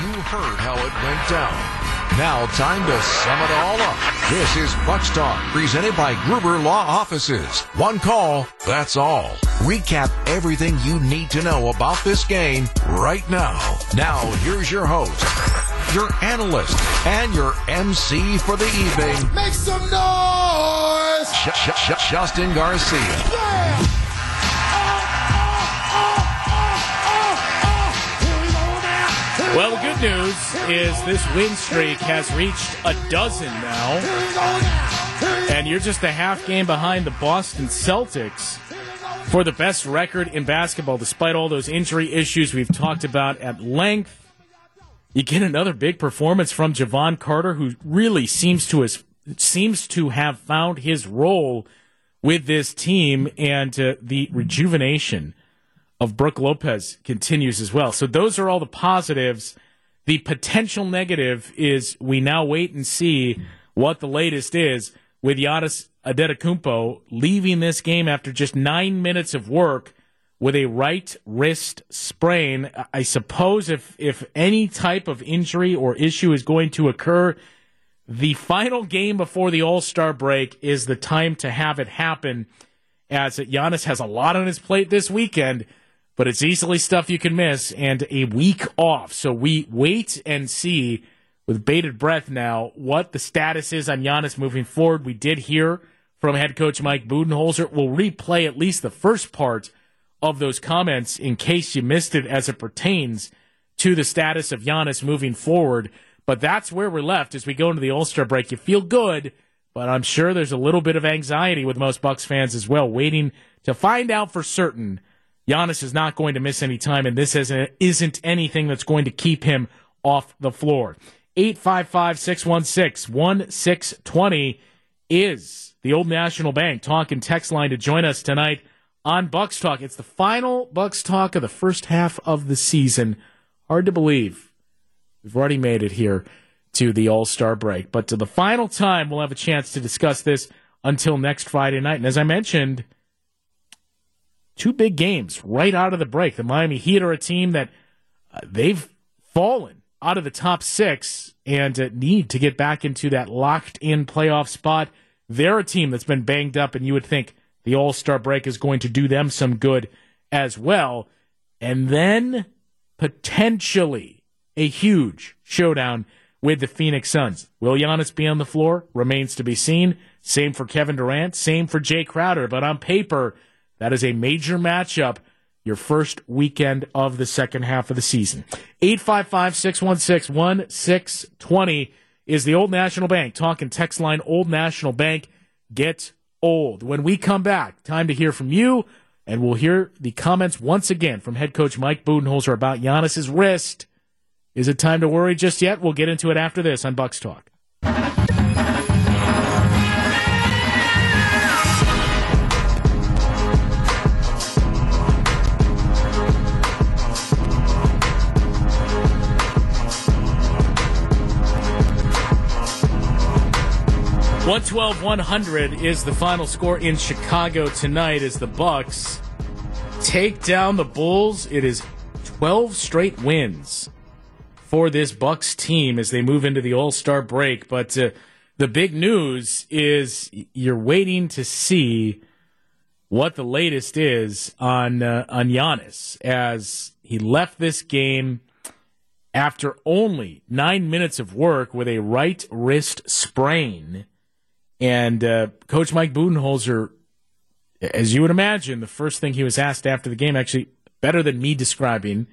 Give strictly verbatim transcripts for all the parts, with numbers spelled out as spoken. You heard how it went down. Now time to sum it all up. This is Bucks Talk, presented by Gruber Law Offices. One call, that's all. Recap everything you need to know about this game right now. Now, here's your host, your analyst, and your M C for the evening. Make some noise! Justin Garcia. Yeah! Well, the good news is this win streak has reached a dozen now, and you're just a half game behind the Boston Celtics for the best record in basketball, despite all those injury issues we've talked about at length. You get another big performance from Jevon Carter, who really seems to has, seems to have found his role with this team, and uh, the rejuvenation of Brooke Lopez continues as well. So those are all the positives. The potential negative is we now wait and see what the latest is with Giannis Adetokounmpo leaving this game after just nine minutes of work with a right wrist sprain. I suppose if, if any type of injury or issue is going to occur, the final game before the All-Star break is the time to have it happen, as Giannis has a lot on his plate this weekend. But it's easily stuff you can miss, and a week off. So we wait and see with bated breath now what the status is on Giannis moving forward. We did hear from head coach Mike Budenholzer. We'll replay at least the first part of those comments in case you missed it as it pertains to the status of Giannis moving forward. But that's where we're left as we go into the All-Star break. You feel good, but I'm sure there's a little bit of anxiety with most Bucks fans as well, waiting to find out for certain. Giannis is not going to miss any time, and this isn't anything that's going to keep him off the floor. eight five five, six one six, one six two zero is the Old National Bank talk and text line to join us tonight on Bucks Talk. It's the final Bucks Talk of the first half of the season. Hard to believe we've already made it here to the All-Star break. But to the final time, we'll have a chance to discuss this until next Friday night. And as I mentioned, two big games right out of the break. The Miami Heat are a team that uh, they've fallen out of the top six and uh, need to get back into that locked-in playoff spot. They're a team that's been banged up, and you would think the All-Star break is going to do them some good as well. And then potentially a huge showdown with the Phoenix Suns. Will Giannis be on the floor? Remains to be seen. Same for Kevin Durant. Same for Jay Crowder. But on paper, that is a major matchup, your first weekend of the second half of the season. eight five five, six one six, one six two zero is the Old National Bank talk and text line. Old National Bank, get old. When we come back, time to hear from you, and we'll hear the comments once again from head coach Mike Budenholzer about Giannis's wrist. Is it time to worry just yet? We'll get into it after this on Bucks Talk. one twelve one hundred is the final score in Chicago tonight as the Bucks take down the Bulls. It is twelve straight wins for this Bucks team as they move into the All-Star break. But uh, the big news is you're waiting to see what the latest is on uh, on Giannis, as he left this game after only nine minutes of work with a right wrist sprain. And uh, Coach Mike Budenholzer, as you would imagine, the first thing he was asked after the game, actually better than me describing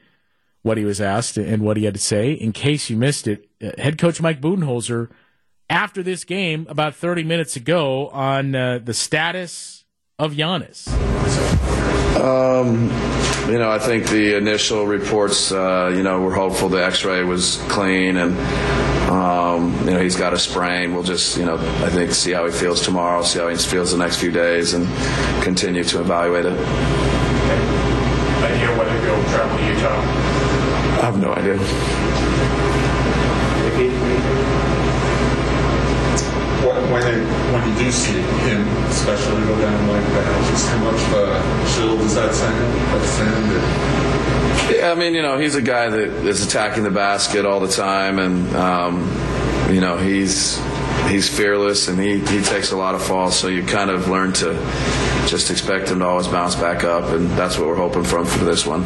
what he was asked and what he had to say, in case you missed it, uh, head coach Mike Budenholzer, after this game, about thirty minutes ago, on uh, the status of Giannis. Um, you know, I think the initial reports, uh, you know, we're hopeful the x-ray was clean, and Um, you know, he's got a sprain. We'll just, you know, I think see how he feels tomorrow, see how he feels the next few days, and continue to evaluate it. Okay. I hear whether he'll travel to Utah. I have no idea. When, when you do see him, especially go down like that, just how much of a chill does that send? Yeah, I mean, you know, he's a guy that is attacking the basket all the time, and um, you know, he's he's fearless, and he, he takes a lot of falls. So you kind of learn to just expect him to always bounce back up, and that's what we're hoping from for this one.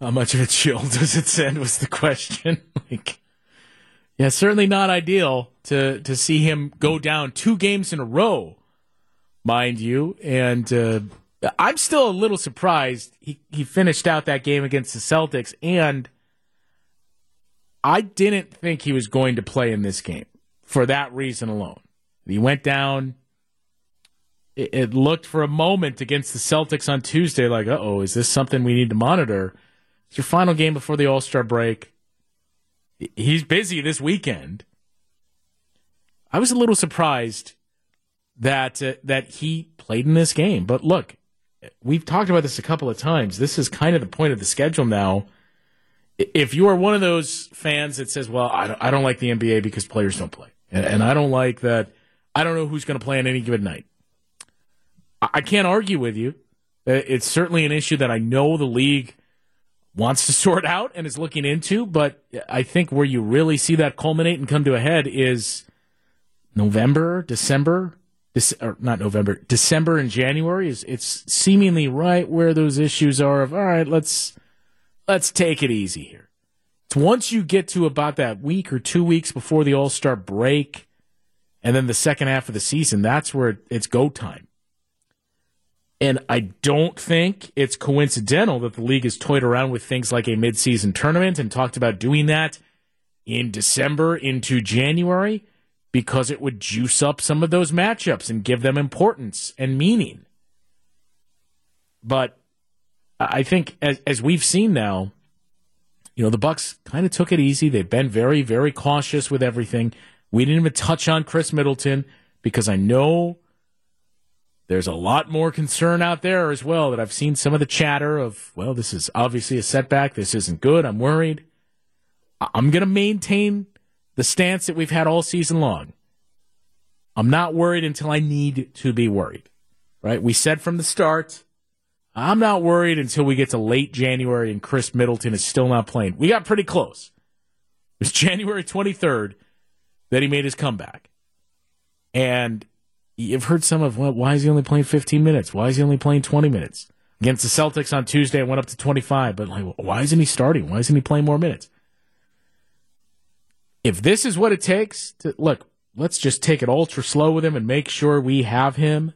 How much of a chill does it send was the question. Like, yeah, certainly not ideal to to see him go down two games in a row, mind you, and. Uh, I'm still a little surprised he, he finished out that game against the Celtics, and I didn't think he was going to play in this game for that reason alone. He went down. It, it looked for a moment against the Celtics on Tuesday like, uh-oh, is this something we need to monitor? It's your final game before the All-Star break. He's busy this weekend. I was a little surprised that uh, that he played in this game. But look, we've talked about this a couple of times. This is kind of the point of the schedule now. If you are one of those fans that says, well, I don't, I don't like the N B A because players don't play, and, and I don't like that, I don't know who's going to play on any given night, I can't argue with you. It's certainly an issue that I know the league wants to sort out and is looking into, but I think where you really see that culminate and come to a head is November, December, This, or not November, December and January is it's seemingly right where those issues are of, all right, let's let's take it easy here. It's once you get to about that week or two weeks before the All-Star break and then the second half of the season, that's where it's go time. And I don't think it's coincidental that the league has toyed around with things like a midseason tournament and talked about doing that in December into January, because it would juice up some of those matchups and give them importance and meaning. But I think, as, as we've seen now, you know, the Bucks kind of took it easy. They've been very, very cautious with everything. We didn't even touch on Chris Middleton because I know there's a lot more concern out there as well, that I've seen some of the chatter of, well, this is obviously a setback. This isn't good. I'm worried. I'm going to maintain the stance that we've had all season long. I'm not worried until I need to be worried, right? We said from the start, I'm not worried until we get to late January and Chris Middleton is still not playing. We got pretty close. It was January twenty-third that he made his comeback. And you've heard some of, well, why is he only playing fifteen minutes? Why is he only playing twenty minutes? Against the Celtics on Tuesday, it went up to twenty-five. But like, why isn't he starting? Why isn't he playing more minutes? If this is what it takes to, look, let's just take it ultra slow with him and make sure we have him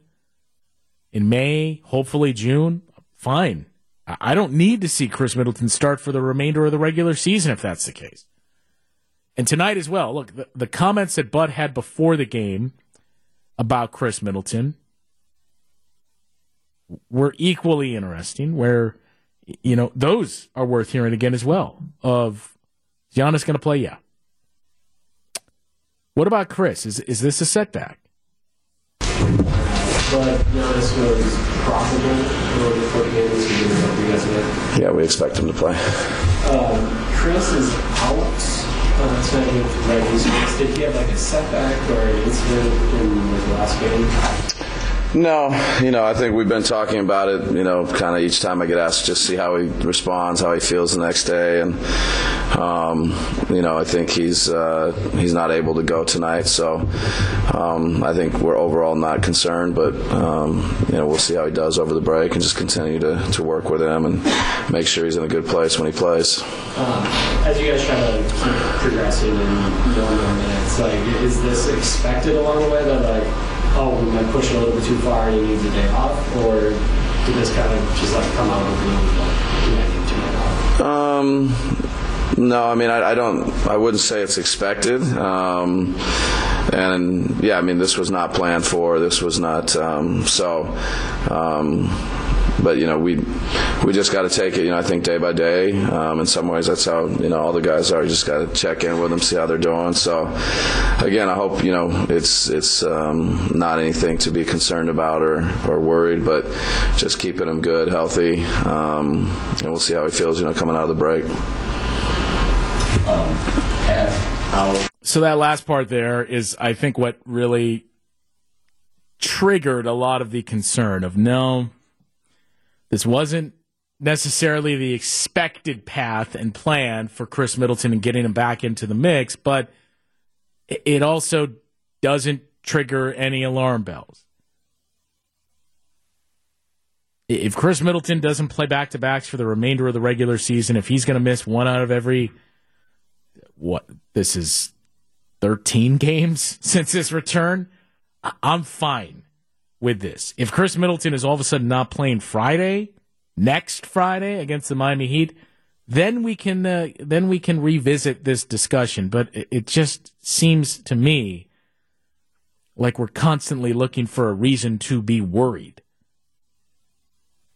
in May, hopefully June, fine. I don't need to see Chris Middleton start for the remainder of the regular season if that's the case. And tonight as well, look, the, the comments that Bud had before the game about Chris Middleton were equally interesting, where, you know, those are worth hearing again as well, of Giannis going to play, yeah. What about Chris? Is is this a setback? But Giannis was profitable before the game this year. You guys did. Yeah, we expect him to play. Um, Chris is out on tonight with leg injuries. Did he have like a setback or an incident in his last game? No, you know, I think we've been talking about it. You know, kind of each time I get asked, just see how he responds, how he feels the next day, and. Um, you know, I think he's uh, he's not able to go tonight, so um, I think we're overall not concerned, but um, you know, we'll see how he does over the break and just continue to, to work with him and make sure he's in a good place when he plays. Um, as you guys try to keep progressing and going on minutes, like, is this expected along the way that like, oh, we might push it a little bit too far and you need the day off, or did this kind of just like come out of the blue, like, you might need too much off? Um. No, I mean, I, I don't, I wouldn't say it's expected. Um, and, yeah, I mean, this was not planned for. This was not, um, so, um, but, you know, we we just got to take it, you know, I think day by day. Um, in some ways, that's how, you know, all the guys are. You just got to check in with them, see how they're doing. So, again, I hope, you know, it's it's um, not anything to be concerned about or, or worried, but just keeping them good, healthy, um, and we'll see how he feels, you know, coming out of the break. So that last part there is, I think, what really triggered a lot of the concern of, no, this wasn't necessarily the expected path and plan for Chris Middleton and getting him back into the mix, but it also doesn't trigger any alarm bells. If Chris Middleton doesn't play back-to-backs for the remainder of the regular season, if he's going to miss one out of every, what, this is thirteen games since his return, I'm fine with this. If Chris Middleton is all of a sudden not playing Friday, next Friday against the Miami Heat, then we can uh, then we can revisit this discussion. But it, it just seems to me like we're constantly looking for a reason to be worried.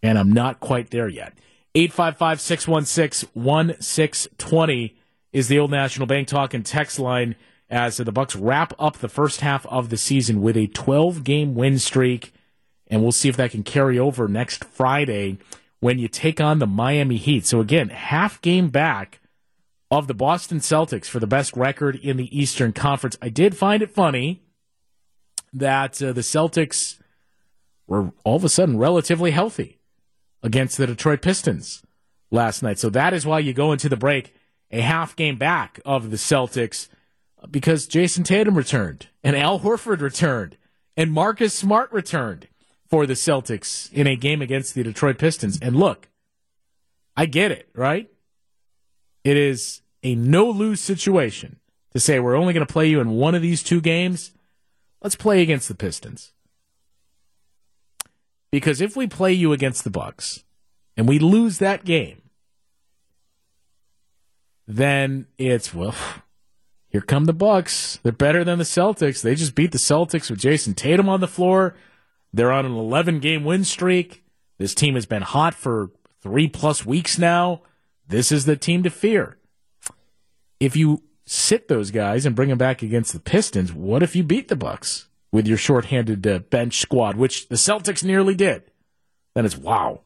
And I'm not quite there yet. eight five five, six one six, one six two zero is the Old National Bank Talk and text line as the Bucks wrap up the first half of the season with a twelve-game win streak. And we'll see if that can carry over next Friday when you take on the Miami Heat. So again, half game back of the Boston Celtics for the best record in the Eastern Conference. I did find it funny that uh, the Celtics were all of a sudden relatively healthy against the Detroit Pistons last night. So that is why you go into the break a half game back of the Celtics, because Jason Tatum returned, and Al Horford returned, and Marcus Smart returned for the Celtics in a game against the Detroit Pistons. And look, I get it, right? It is a no-lose situation to say we're only going to play you in one of these two games. Let's play against the Pistons. Because if we play you against the Bucks and we lose that game, then it's, well, here come the Bucks. They're better than the Celtics. They just beat the Celtics with Jason Tatum on the floor. They're on an eleven-game win streak. This team has been hot for three-plus weeks now. This is the team to fear. If you sit those guys and bring them back against the Pistons, what if you beat the Bucks with your shorthanded uh, bench squad, which the Celtics nearly did? Then it's, wow.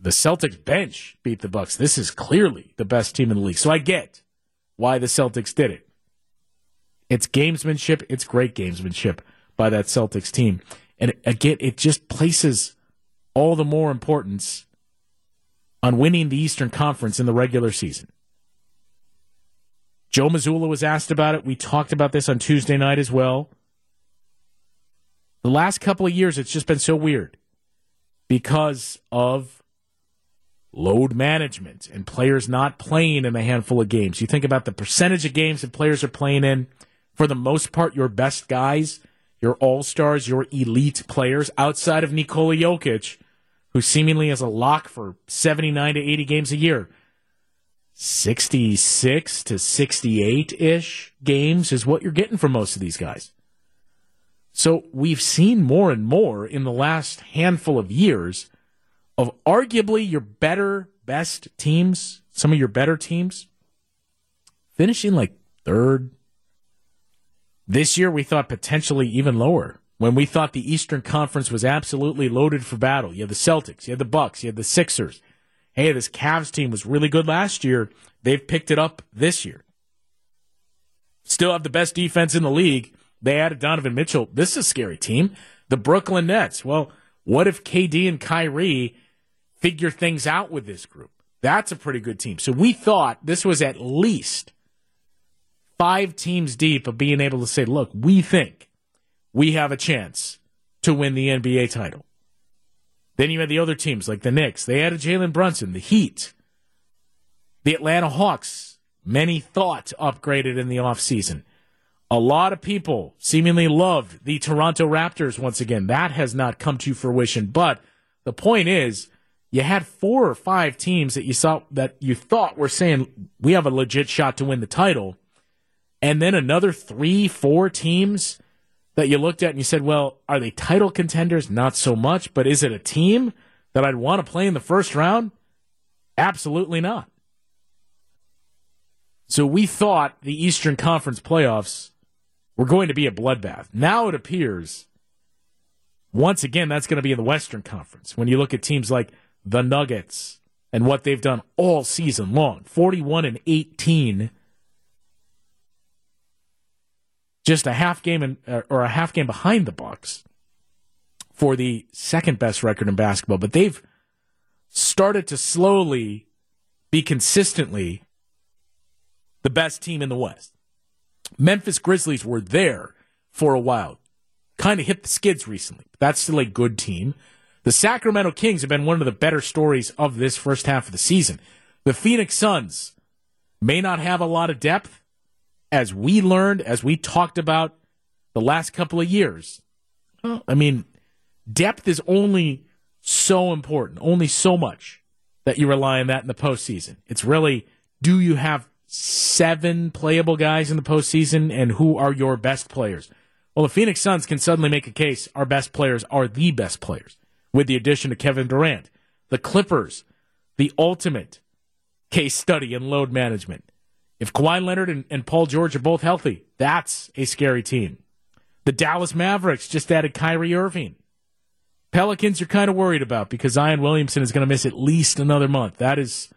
The Celtics bench beat the Bucks. This is clearly the best team in the league. So I get why the Celtics did it. It's gamesmanship. It's great gamesmanship by that Celtics team. And again, it just places all the more importance on winning the Eastern Conference in the regular season. Joe Mazzulla was asked about it. We talked about this on Tuesday night as well. The last couple of years, it's just been so weird because of load management and players not playing in a handful of games. You think about the percentage of games that players are playing in. For the most part, your best guys, your all-stars, your elite players, outside of Nikola Jokic, who seemingly is a lock for seventy-nine to eighty games a year. sixty-six to sixty-eight-ish games is what you're getting from most of these guys. So we've seen more and more in the last handful of years of arguably your better, best teams, some of your better teams, finishing like third. This year we thought potentially even lower when we thought the Eastern Conference was absolutely loaded for battle. You had the Celtics, you had the Bucks, you had the Sixers. Hey, this Cavs team was really good last year. They've picked it up this year. Still have the best defense in the league. They added Donovan Mitchell. This is a scary team. The Brooklyn Nets. Well, what if K D and Kyrie figure things out with this group? That's a pretty good team. So we thought this was at least five teams deep of being able to say, look, we think we have a chance to win the N B A title. Then you had the other teams like the Knicks. They added Jalen Brunson, the Heat, the Atlanta Hawks. Many thought upgraded in the offseason. A lot of people seemingly loved the Toronto Raptors once again. That has not come to fruition. But the point is, you had four or five teams that you saw that you thought were saying we have a legit shot to win the title, and then another three, four teams that you looked at and you said, well, are they title contenders? Not so much, but is it a team that I'd want to play in the first round? Absolutely not. So we thought the Eastern Conference playoffs were going to be a bloodbath. Now it appears, once again, that's going to be in the Western Conference. When you look at teams like the Nuggets and what they've done all season long, forty-one and eighteen, just a half game in, or a half game behind the Bucks for the second best record in basketball, but they've started to slowly be consistently the best team in the West. Memphis Grizzlies were there for a while. Kind of hit the skids recently. But that's still a good team. The Sacramento Kings have been one of the better stories of this first half of the season. The Phoenix Suns may not have a lot of depth, as we learned, as we talked about the last couple of years. Well, I mean, depth is only so important, only so much that you rely on that in the postseason. It's really, do you have seven playable guys in the postseason, and who are your best players? Well, the Phoenix Suns can suddenly make a case our best players are the best players, with the addition of Kevin Durant. The Clippers, the ultimate case study in load management. If Kawhi Leonard and, and Paul George are both healthy, that's a scary team. The Dallas Mavericks just added Kyrie Irving. Pelicans you're kind of worried about because Zion Williamson is going to miss at least another month. That is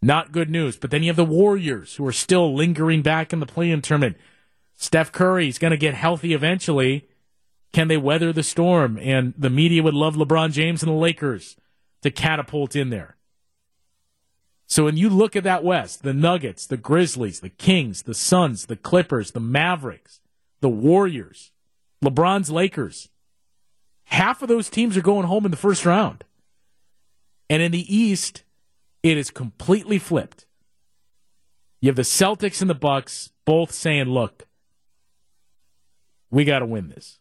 not good news. But then you have the Warriors, who are still lingering back in the play-in tournament. Steph Curry is going to get healthy eventually. Can they weather the storm? And the media would love LeBron James and the Lakers to catapult in there. So when you look at that West, the Nuggets, the Grizzlies, the Kings, the Suns, the Clippers, the Mavericks, the Warriors, LeBron's Lakers, half of those teams are going home in the first round. And in the East, it is completely flipped. You have the Celtics and the Bucks both saying, look, we got to win this.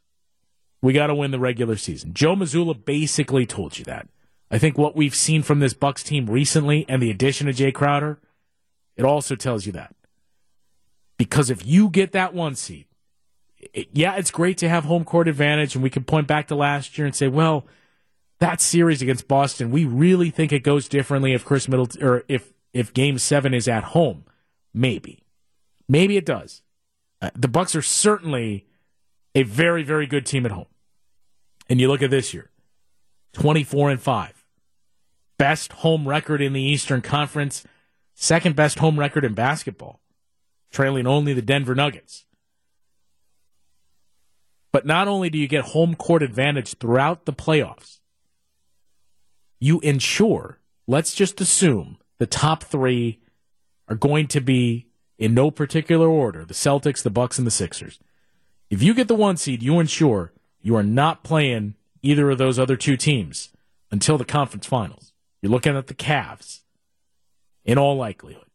We got to win the regular season. Joe Mazzulla basically told you that. I think what we've seen from this Bucks team recently and the addition of Jay Crowder, it also tells you that. Because if you get that one seed, it, yeah, it's great to have home court advantage, and we can point back to last year and say, well, that series against Boston, we really think it goes differently if Chris Middleton or if if Game Seven is at home. Maybe, maybe it does. Uh, the Bucks are certainly a very, very good team at home. And you look at this year, twenty-four and five, best home record in the Eastern Conference, second best home record in basketball, trailing only the Denver Nuggets. But not only do you get home court advantage throughout the playoffs, you ensure, let's just assume, the top three are going to be, in no particular order, the Celtics, the Bucks, and the Sixers. If you get the one seed, you ensure you are not playing either of those other two teams until the conference finals. You're looking at the Cavs, in all likelihood.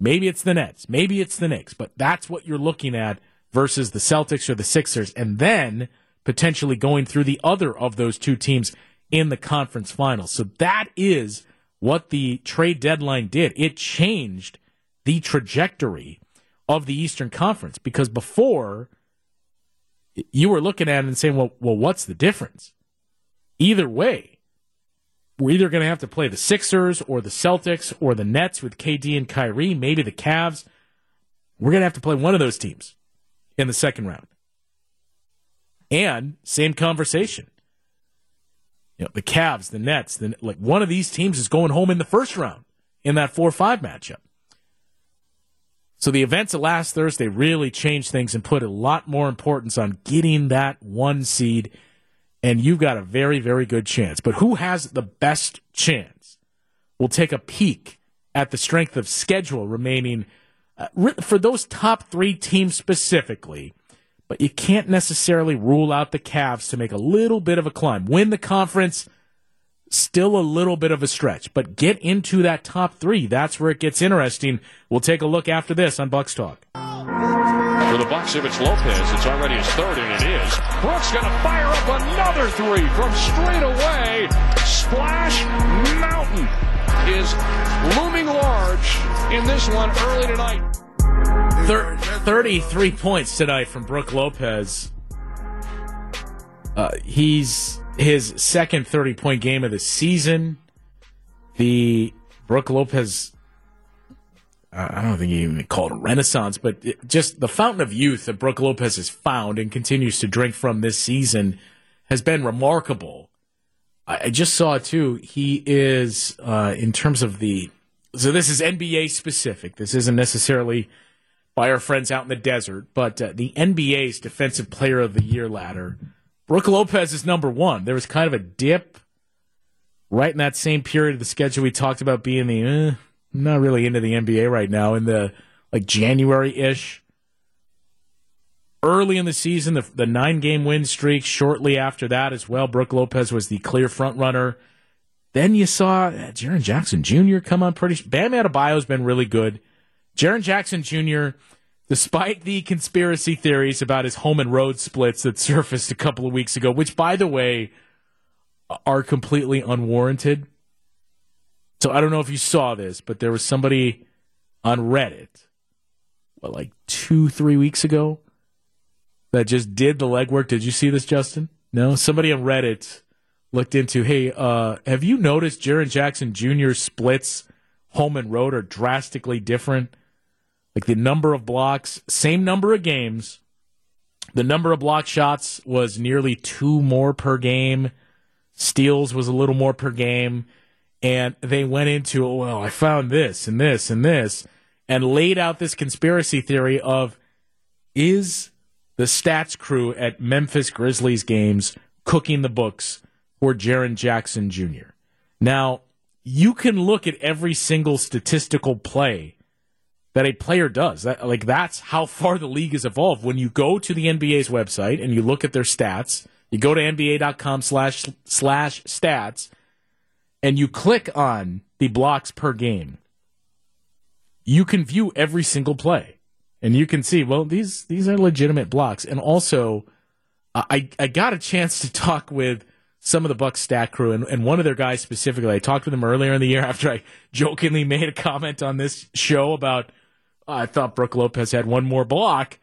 Maybe it's the Nets. Maybe it's the Knicks. But that's what you're looking at versus the Celtics or the Sixers, and then potentially going through the other of those two teams in the conference finals. So that is what the trade deadline did. It changed the trajectory of the Eastern Conference, because before you were looking at it and saying, well, well what's the difference? Either way, we're either going to have to play the Sixers or the Celtics or the Nets with K D and Kyrie, maybe the Cavs. We're going to have to play one of those teams in the second round. And same conversation. You know, the Cavs, the Nets, the, like one of these teams is going home in the first round in that four five matchup. So the events of last Thursday really changed things and put a lot more importance on getting that one seed, and you've got a very, very good chance. But who has the best chance? We'll take a peek at the strength of schedule remaining Uh, for those top three teams specifically, but you can't necessarily rule out the Cavs to make a little bit of a climb. Win the conference, still a little bit of a stretch, but get into that top three. That's where it gets interesting. We'll take a look after this on Bucks Talk. For the Bucks, if it's Lopez, it's already his third, and it is. Brooks going to fire up another three from straight away. Splash Mountain is looming large in this one early tonight. Thir- thirty-three points tonight from Brooke Lopez. Uh, he's his second thirty-point game of the season. The Brooke Lopez, uh, I don't think he even called it a renaissance, but it, just the fountain of youth that Brooke Lopez has found and continues to drink from this season has been remarkable. I just saw, too, he is, uh, in terms of the... So this is N B A-specific. This isn't necessarily by our friends out in the desert, but uh, the N B A's Defensive Player of the Year ladder, Brooke Lopez is number one. There was kind of a dip right in that same period of the schedule we talked about being the, eh, not really into the N B A right now, in the like January-ish. Early in the season, the, the nine-game win streak. Shortly after that as well, Brooke Lopez was the clear front-runner. Then you saw Jaren Jackson Junior come on pretty... Bam Adebayo's been really good. Jaren Jackson Junior, despite the conspiracy theories about his home and road splits that surfaced a couple of weeks ago, which, by the way, are completely unwarranted. So I don't know if you saw this, but there was somebody on Reddit, what, like two, three weeks ago, that just did the legwork. Did you see this, Justin? No? Somebody on Reddit looked into, hey, uh, have you noticed Jaren Jackson Junior splits, home and road, are drastically different? Like the number of blocks, same number of games. The number of block shots was nearly two more per game. Steals was a little more per game. And they went into, oh, well, I found this and this and this, and laid out this conspiracy theory of, is the stats crew at Memphis Grizzlies games cooking the books for Jaren Jackson Junior? Now, you can look at every single statistical play that a player does. That, like, that's how far the league has evolved. When you go to the N B A's website and you look at their stats, you go to N B A dot com slash slash stats, and you click on the blocks per game, you can view every single play. And you can see, well, these these are legitimate blocks. And also, I, I got a chance to talk with some of the Bucks stat crew, and, and one of their guys specifically. I talked to them earlier in the year after I jokingly made a comment on this show about, oh, I thought Brooke Lopez had one more block.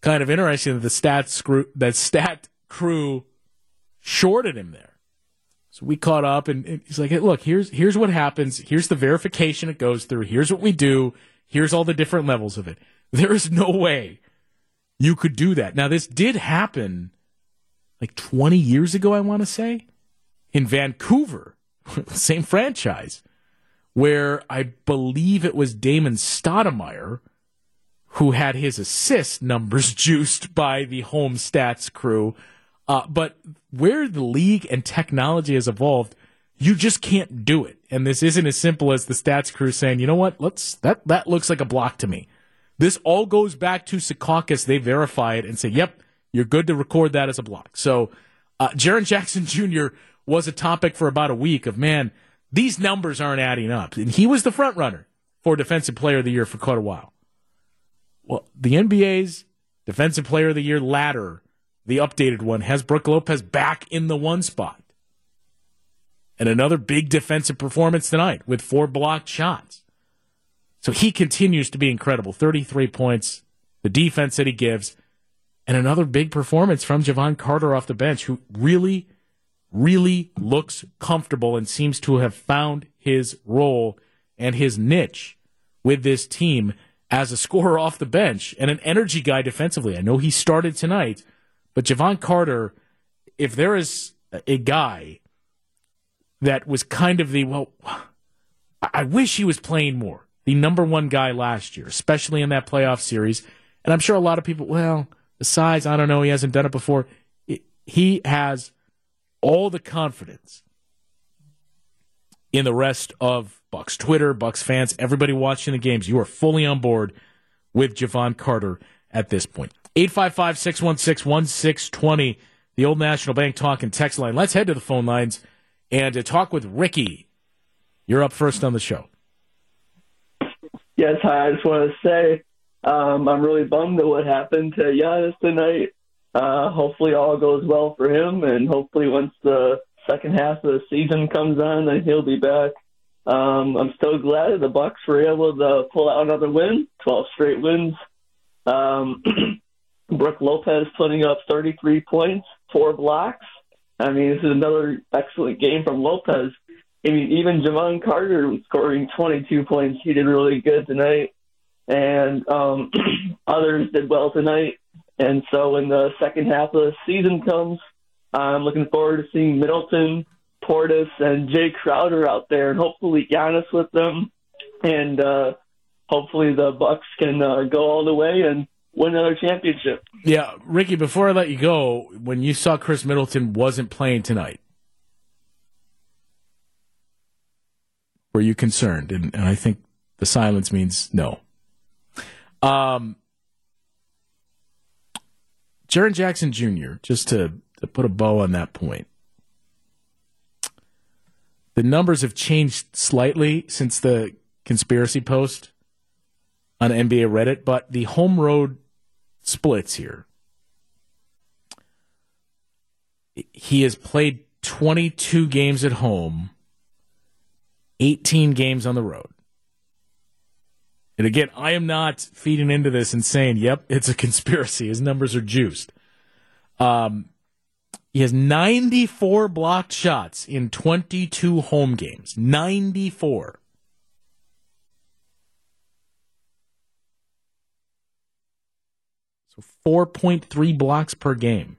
Kind of interesting that the stats crew, that stat crew shorted him there. So we caught up, and he's like, hey, look, here's here's what happens. Here's the verification it goes through. Here's what we do. Here's all the different levels of it. There is no way you could do that. Now, this did happen like twenty years ago, I want to say, in Vancouver, same franchise, where I believe it was Damon Stoudemire who had his assist numbers juiced by the home stats crew. Uh, but where the league and technology has evolved, you just can't do it. And this isn't as simple as the stats crew saying, you know what, let's that, that looks like a block to me. This all goes back to Secaucus. They verify it and say, yep, you're good to record that as a block. So uh, Jaren Jackson Junior was a topic for about a week of, man, these numbers aren't adding up. And he was the front runner for Defensive Player of the Year for quite a while. Well, the N B A's Defensive Player of the Year ladder, the updated one, has Brooke Lopez back in the one spot. And another big defensive performance tonight with four blocked shots. So he continues to be incredible. thirty-three points, the defense that he gives, and another big performance from Jevon Carter off the bench, who really, really looks comfortable and seems to have found his role and his niche with this team as a scorer off the bench and an energy guy defensively. I know he started tonight, but Jevon Carter, if there is a guy that was kind of the, well, I wish he was playing more, the number one guy last year, especially in that playoff series. And I'm sure a lot of people, well, besides, I don't know, he hasn't done it before. It, he has all the confidence in the rest of Bucks Twitter, Bucks fans, everybody watching the games. You are fully on board with Jevon Carter at this point. eight five five, six one six, one six two zero, the Old National Bank talk and text line. Let's head to the phone lines and to talk with Ricky. You're up first on the show. Yes, hi, I just want to say um, I'm really bummed at what happened to Giannis tonight. Uh, hopefully all goes well for him, and hopefully once the second half of the season comes on, then he'll be back. Um, I'm still glad the Bucks were able to pull out another win, twelve straight wins. Um, Brooke Lopez putting up thirty-three points, four blocks. I mean, this is another excellent game from Lopez. I mean, even Jevon Carter scoring twenty-two points. He did really good tonight. And um, others did well tonight. And so when the second half of the season comes, I'm looking forward to seeing Middleton, Portis, and Jay Crowder out there, and hopefully Giannis with them. And uh, hopefully the Bucks can uh, go all the way and win another championship. Yeah, Ricky, before I let you go, when you saw Chris Middleton wasn't playing tonight, Were you concerned? And, and I think the silence means no. Um, Jaren Jackson Junior, just to, to put a bow on that point, the numbers have changed slightly since the conspiracy post on N B A Reddit, but the home road splits here. He has played twenty-two games at home, eighteen games on the road. And again, I am not feeding into this and saying, yep, it's a conspiracy. His numbers are juiced. Um, he has ninety-four blocked shots in twenty-two home games. ninety-four. So four point three blocks per game.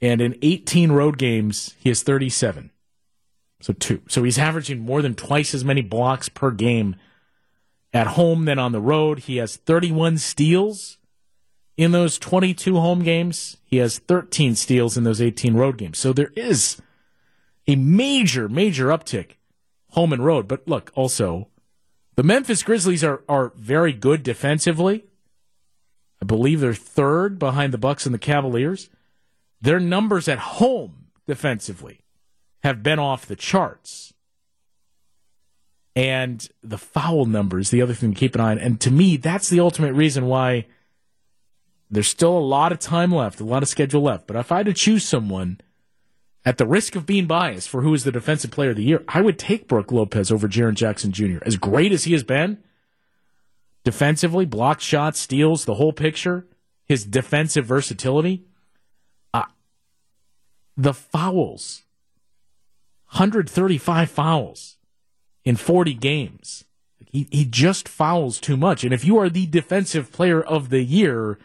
And in eighteen road games, he has thirty-seven. So two. So he's averaging more than twice as many blocks per game at home than on the road. He has thirty-one steals in those twenty-two home games. He has thirteen steals in those eighteen road games. So there is a major, major uptick home and road. But look, also, the Memphis Grizzlies are, are very good defensively. I believe they're third behind the Bucks and the Cavaliers. Their numbers at home defensively have been off the charts. And the foul numbers, the other thing to keep an eye on. And to me, that's the ultimate reason why there's still a lot of time left, a lot of schedule left. But if I had to choose someone, at the risk of being biased for who is the Defensive Player of the Year, I would take Brooke Lopez over Jaren Jackson Junior As great as he has been defensively, block shots, steals, the whole picture, his defensive versatility. The fouls, one hundred thirty-five fouls in forty games. He, he just fouls too much. And if you are the Defensive Player of the Year,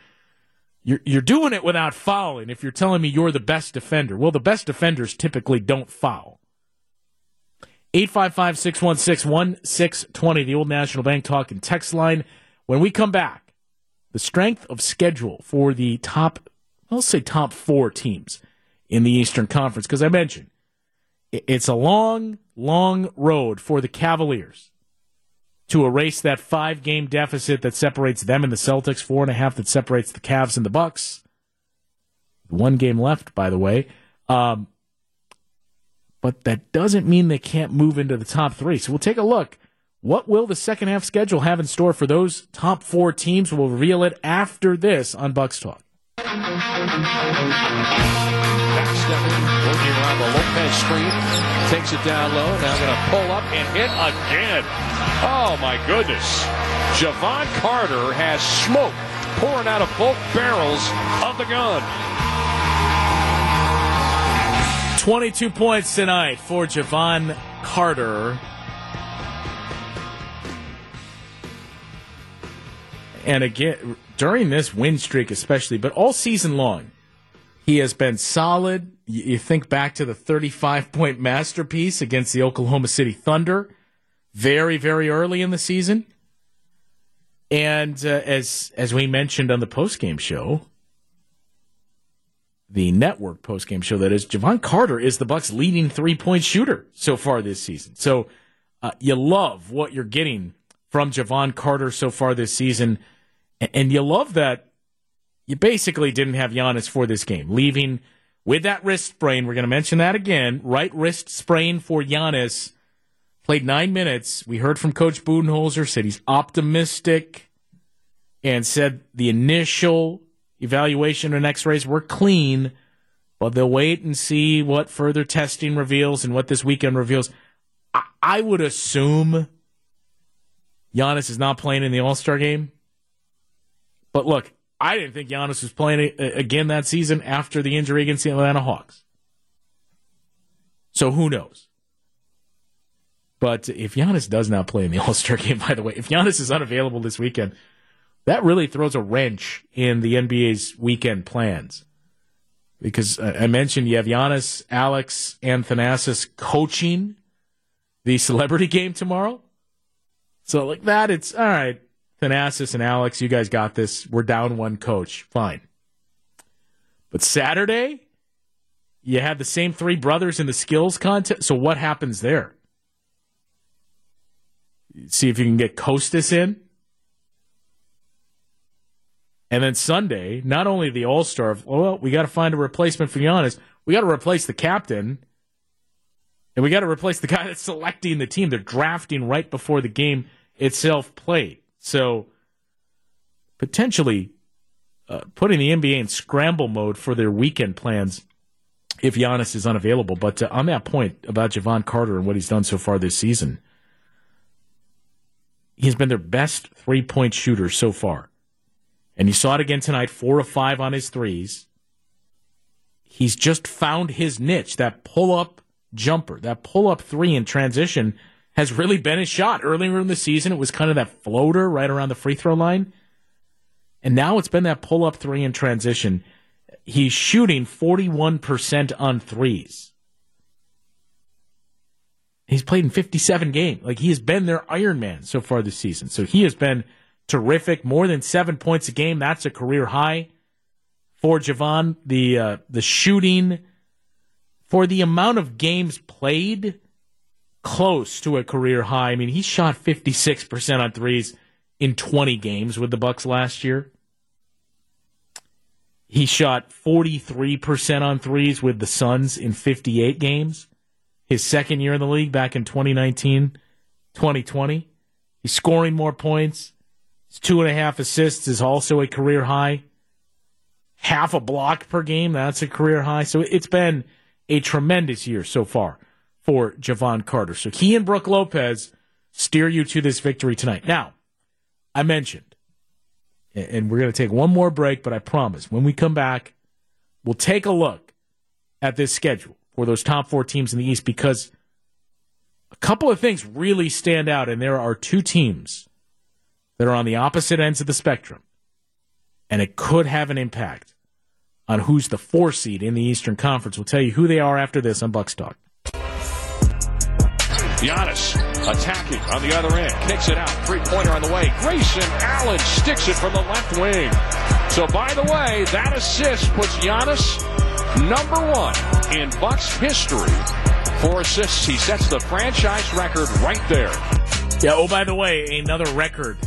you're, you're doing it without fouling if you're telling me you're the best defender. Well, the best defenders typically don't foul. eight five five, six one six, one six two zero, the Old National Bank Talk and Text Line. When we come back, the strength of schedule for the top, I'll say top four teams in the Eastern Conference, because I mentioned it's a long, long road for the Cavaliers to erase that five-game deficit that separates them and the Celtics, four and a half that separates the Cavs and the Bucks. One game left, by the way. Um, but that doesn't mean they can't move into the top three. So we'll take a look. What will the second-half schedule have in store for those top four teams? We'll reveal it after this on Bucks Talk. Backstepping, working around the Lopez screen, takes it down low, now going to pull up and hit again. Oh my goodness. Jevon Carter has smoke pouring out of both barrels of the gun. twenty-two points tonight for Jevon Carter. And again, during this win streak especially, but all season long, he has been solid. You think back to the thirty-five-point masterpiece against the Oklahoma City Thunder very, very early in the season. And uh, as as we mentioned on the postgame show, the network postgame show, that is, Jevon Carter is the Bucks' leading three-point shooter so far this season. So uh, you love what you're getting from Jevon Carter so far this season, and, and you love that you basically didn't have Giannis for this game, leaving with that wrist sprain. We're going to mention that again. Right wrist sprain for Giannis. Played nine minutes. We heard from Coach Budenholzer, said he's optimistic, and said the initial evaluation and x-rays were clean, but they'll wait and see what further testing reveals and what this weekend reveals. I, I would assume Giannis is not playing in the All-Star game. But look, I didn't think Giannis was playing again that season after the injury against the Atlanta Hawks. So who knows? But if Giannis does not play in the All-Star game, by the way, if Giannis is unavailable this weekend, that really throws a wrench in the N B A's weekend plans. Because I mentioned you have Giannis, Alex, and Thanasis coaching the celebrity game tomorrow. So like that, it's all right. Thanasis and Alex, you guys got this. We're down one coach. Fine. But Saturday, you had the same three brothers in the skills contest. So what happens there? see if you can get Costas in. And then Sunday, not only the All-Star, well, we got to find a replacement for Giannis. We got to replace the captain. And we got to replace the guy that's selecting the team. They're drafting right before the game itself played. So potentially uh, putting the N B A in scramble mode for their weekend plans if Giannis is unavailable. But uh, on that point about Jevon Carter and what he's done so far this season, he's been their best three-point shooter so far. And you saw it again tonight, four of five on his threes. He's just found his niche. That pull-up jumper, that pull-up three in transition has really been his shot. Earlier in the season, it was kind of that floater right around the free throw line. And now it's been that pull-up three in transition. He's shooting forty-one percent on threes. He's played in fifty-seven games. Like, he has been their Iron Man so far this season. So he has been terrific, more than seven points a game. That's a career high for Jevon. The uh, the shooting, for the amount of games played, close to a career high. I mean, he shot fifty-six percent on threes in twenty games with the Bucks last year. He shot forty-three percent on threes with the Suns in fifty-eight games. His second year in the league back in twenty nineteen twenty twenty. He's scoring more points. His two and a half assists is also a career high. Half a block per game, that's a career high. So it's been a tremendous year so far for Jevon Carter. So he and Brooke Lopez steer you to this victory tonight. Now, I mentioned, and we're going to take one more break, but I promise when we come back, we'll take a look at this schedule for those top four teams in the East, because a couple of things really stand out, and there are two teams that are on the opposite ends of the spectrum, and it could have an impact on who's the four seed in the Eastern Conference. We'll tell you who they are after this on Bucks Talk. Giannis attacking on the other end, kicks it out, three-pointer on the way. Grayson Allen sticks it from the left wing. So, by the way, that assist puts Giannis number one in Bucks history for assists. He sets the franchise record right there. Yeah, oh, by the way, another record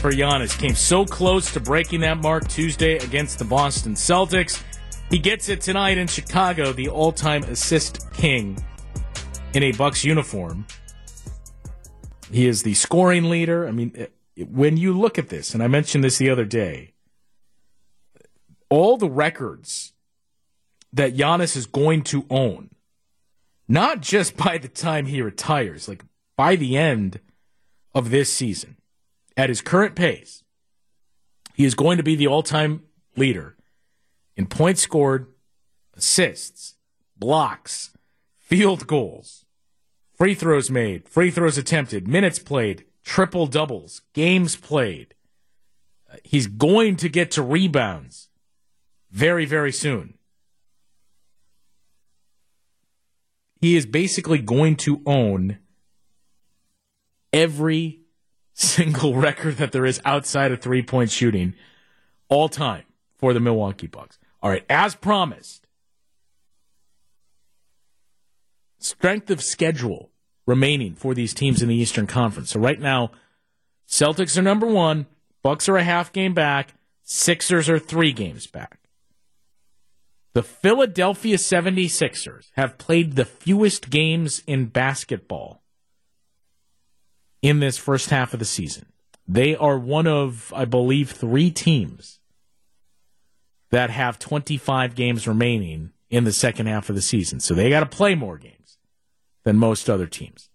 for Giannis. Came so close to breaking that mark Tuesday against the Boston Celtics. He gets it tonight in Chicago, the all-time assist king in a Bucks uniform. He is the scoring leader. I mean, when you look at this, and I mentioned this the other day, all the records that Giannis is going to own, not just by the time he retires, like by the end of this season, at his current pace, he is going to be the all-time leader in points scored, assists, blocks, field goals, free throws made, free throws attempted, minutes played, triple-doubles, games played. He's going to get to rebounds very, very soon. He is basically going to own every single record that there is outside of three-point shooting all time for the Milwaukee Bucks. All right, as promised, strength of schedule remaining for these teams in the Eastern Conference. So right now, Celtics are number one, Bucks are a half game back, Sixers are three games back. The Philadelphia seventy-sixers have played the fewest games in basketball in this first half of the season. They are one of, I believe, three teams that have twenty-five games remaining in the second half of the season. So they got to play more games than most other teams.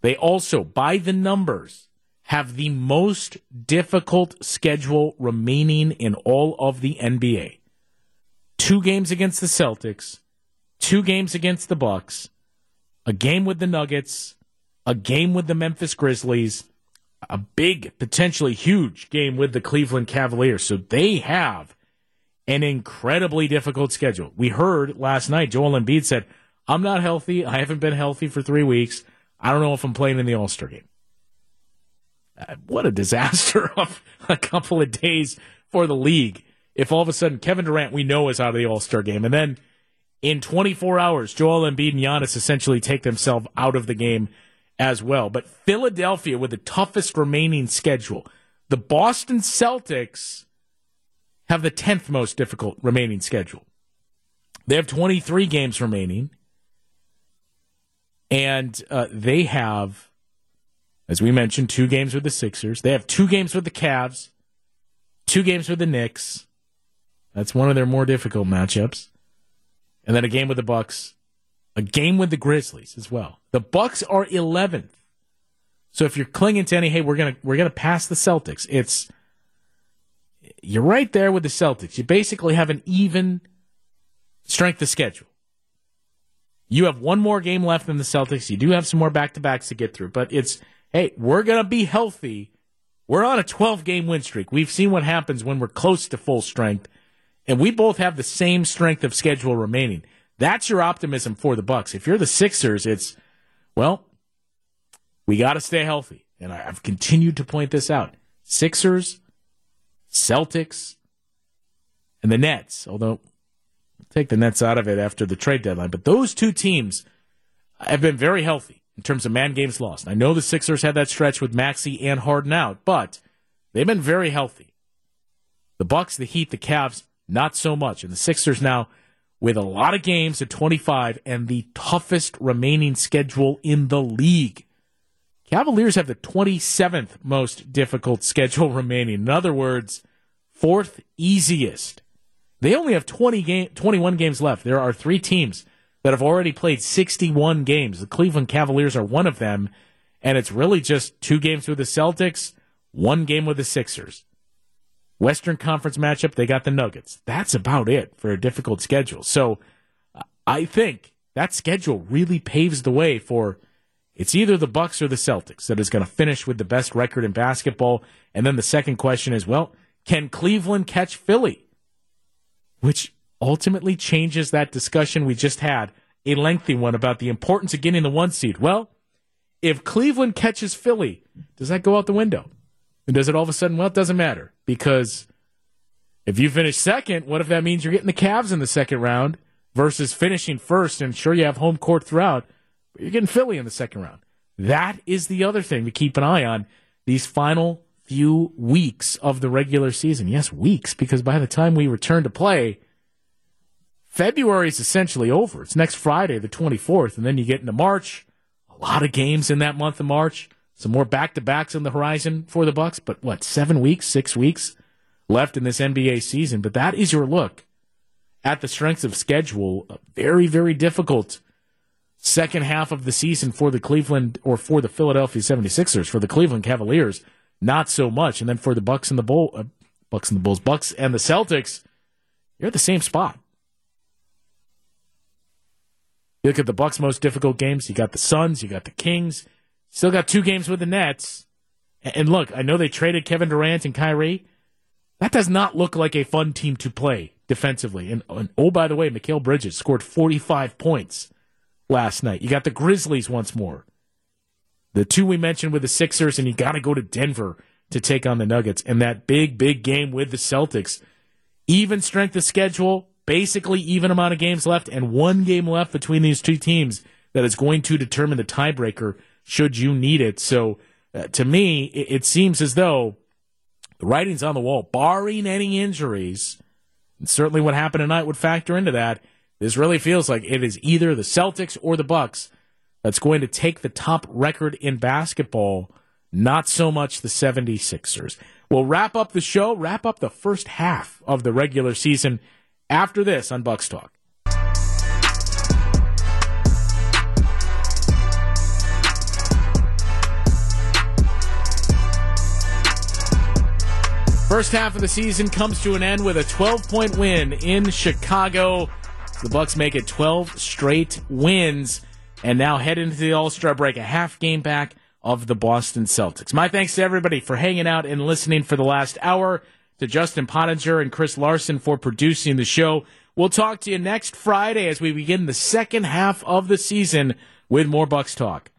They also, by the numbers, have the most difficult schedule remaining in all of the N B A. Two games against the Celtics, two games against the Bucks, a game with the Nuggets, a game with the Memphis Grizzlies, a big, potentially huge game with the Cleveland Cavaliers. So they have an incredibly difficult schedule. We heard last night, Joel Embiid said, I'm not healthy. I haven't been healthy for three weeks. I don't know if I'm playing in the All-Star game. What a disaster of a couple of days for the league. If all of a sudden Kevin Durant, we know, is out of the All-Star game. And then in twenty-four hours, Joel Embiid and Giannis essentially take themselves out of the game as well. But Philadelphia with the toughest remaining schedule. The Boston Celtics have the tenth most difficult remaining schedule. They have twenty-three games remaining. And uh, they have, as we mentioned, two games with the Sixers. They have two games with the Cavs, two games with the Knicks. That's one of their more difficult matchups. And then a game with the Bucks, a game with the Grizzlies as well. The Bucks are eleventh. So if you're clinging to any, hey, we're gonna we're gonna pass the Celtics, it's you're right there with the Celtics. You basically have an even strength of schedule. You have one more game left than the Celtics. You do have some more back-to-backs to get through. But it's, hey, we're going to be healthy. We're on a twelve-game win streak. We've seen what happens when we're close to full strength. And we both have the same strength of schedule remaining. That's your optimism for the Bucks. If you're the Sixers, it's, well, we got to stay healthy. And I've continued to point this out. Sixers, Celtics, and the Nets, although take the Nets out of it after the trade deadline. But those two teams have been very healthy in terms of man games lost. I know the Sixers had that stretch with Maxey and Harden out, but they've been very healthy. The Bucks, the Heat, the Cavs, not so much. And the Sixers now with a lot of games at twenty-five and the toughest remaining schedule in the league. Cavaliers have the twenty-seventh most difficult schedule remaining. In other words, fourth easiest. They only have twenty game, twenty-one games left. There are three teams that have already played sixty-one games. The Cleveland Cavaliers are one of them, and it's really just two games with the Celtics, one game with the Sixers. Western Conference matchup, they got the Nuggets. That's about it for a difficult schedule. So I think that schedule really paves the way for it's either the Bucks or the Celtics that is going to finish with the best record in basketball. And then the second question is, well, can Cleveland catch Philly? Which ultimately changes that discussion we just had, a lengthy one about the importance of getting the one seed. Well, if Cleveland catches Philly, does that go out the window? And does it all of a sudden, well, it doesn't matter. Because if you finish second, what if that means you're getting the Cavs in the second round versus finishing first? And sure, you have home court throughout, but you're getting Philly in the second round. That is the other thing to keep an eye on these final few weeks of the regular season. Yes, weeks, because by the time we return to play, February is essentially over. It's next Friday, the twenty-fourth, and then you get into March. A lot of games in that month of March. Some more back-to-backs on the horizon for the Bucks. But what, seven weeks, six weeks left in this N B A season. But that is your look at the strengths of schedule. A very, very difficult second half of the season for the Cleveland, or for the Philadelphia 76ers, for the Cleveland Cavaliers. Not so much. And then for the Bucks and the Bull, uh, Bucks and the Bulls, Bucks and the Celtics, you're at the same spot. You look at the Bucks' most difficult games. You got the Suns. You got the Kings. Still got two games with the Nets. And look, I know they traded Kevin Durant and Kyrie. That does not look like a fun team to play defensively. And, and oh, by the way, Mikal Bridges scored forty-five points last night. You got the Grizzlies once more. The two we mentioned with the Sixers, and you got to go to Denver to take on the Nuggets. And that big, big game with the Celtics. Even strength of schedule, basically even amount of games left, and one game left between these two teams that is going to determine the tiebreaker should you need it. So uh, to me, it, it seems as though the writing's on the wall, barring any injuries, and certainly what happened tonight would factor into that. This really feels like it is either the Celtics or the Bucks that's going to take the top record in basketball, not so much the 76ers. We'll wrap up the show, wrap up the first half of the regular season after this on Bucks Talk. First half of the season comes to an end with a twelve-point win in Chicago. The Bucks make it twelve straight wins. And now head into the All-Star break, a half game back of the Boston Celtics. My thanks to everybody for hanging out and listening for the last hour, to Justin Pottinger and Chris Larson for producing the show. We'll talk to you next Friday as we begin the second half of the season with more Bucks Talk.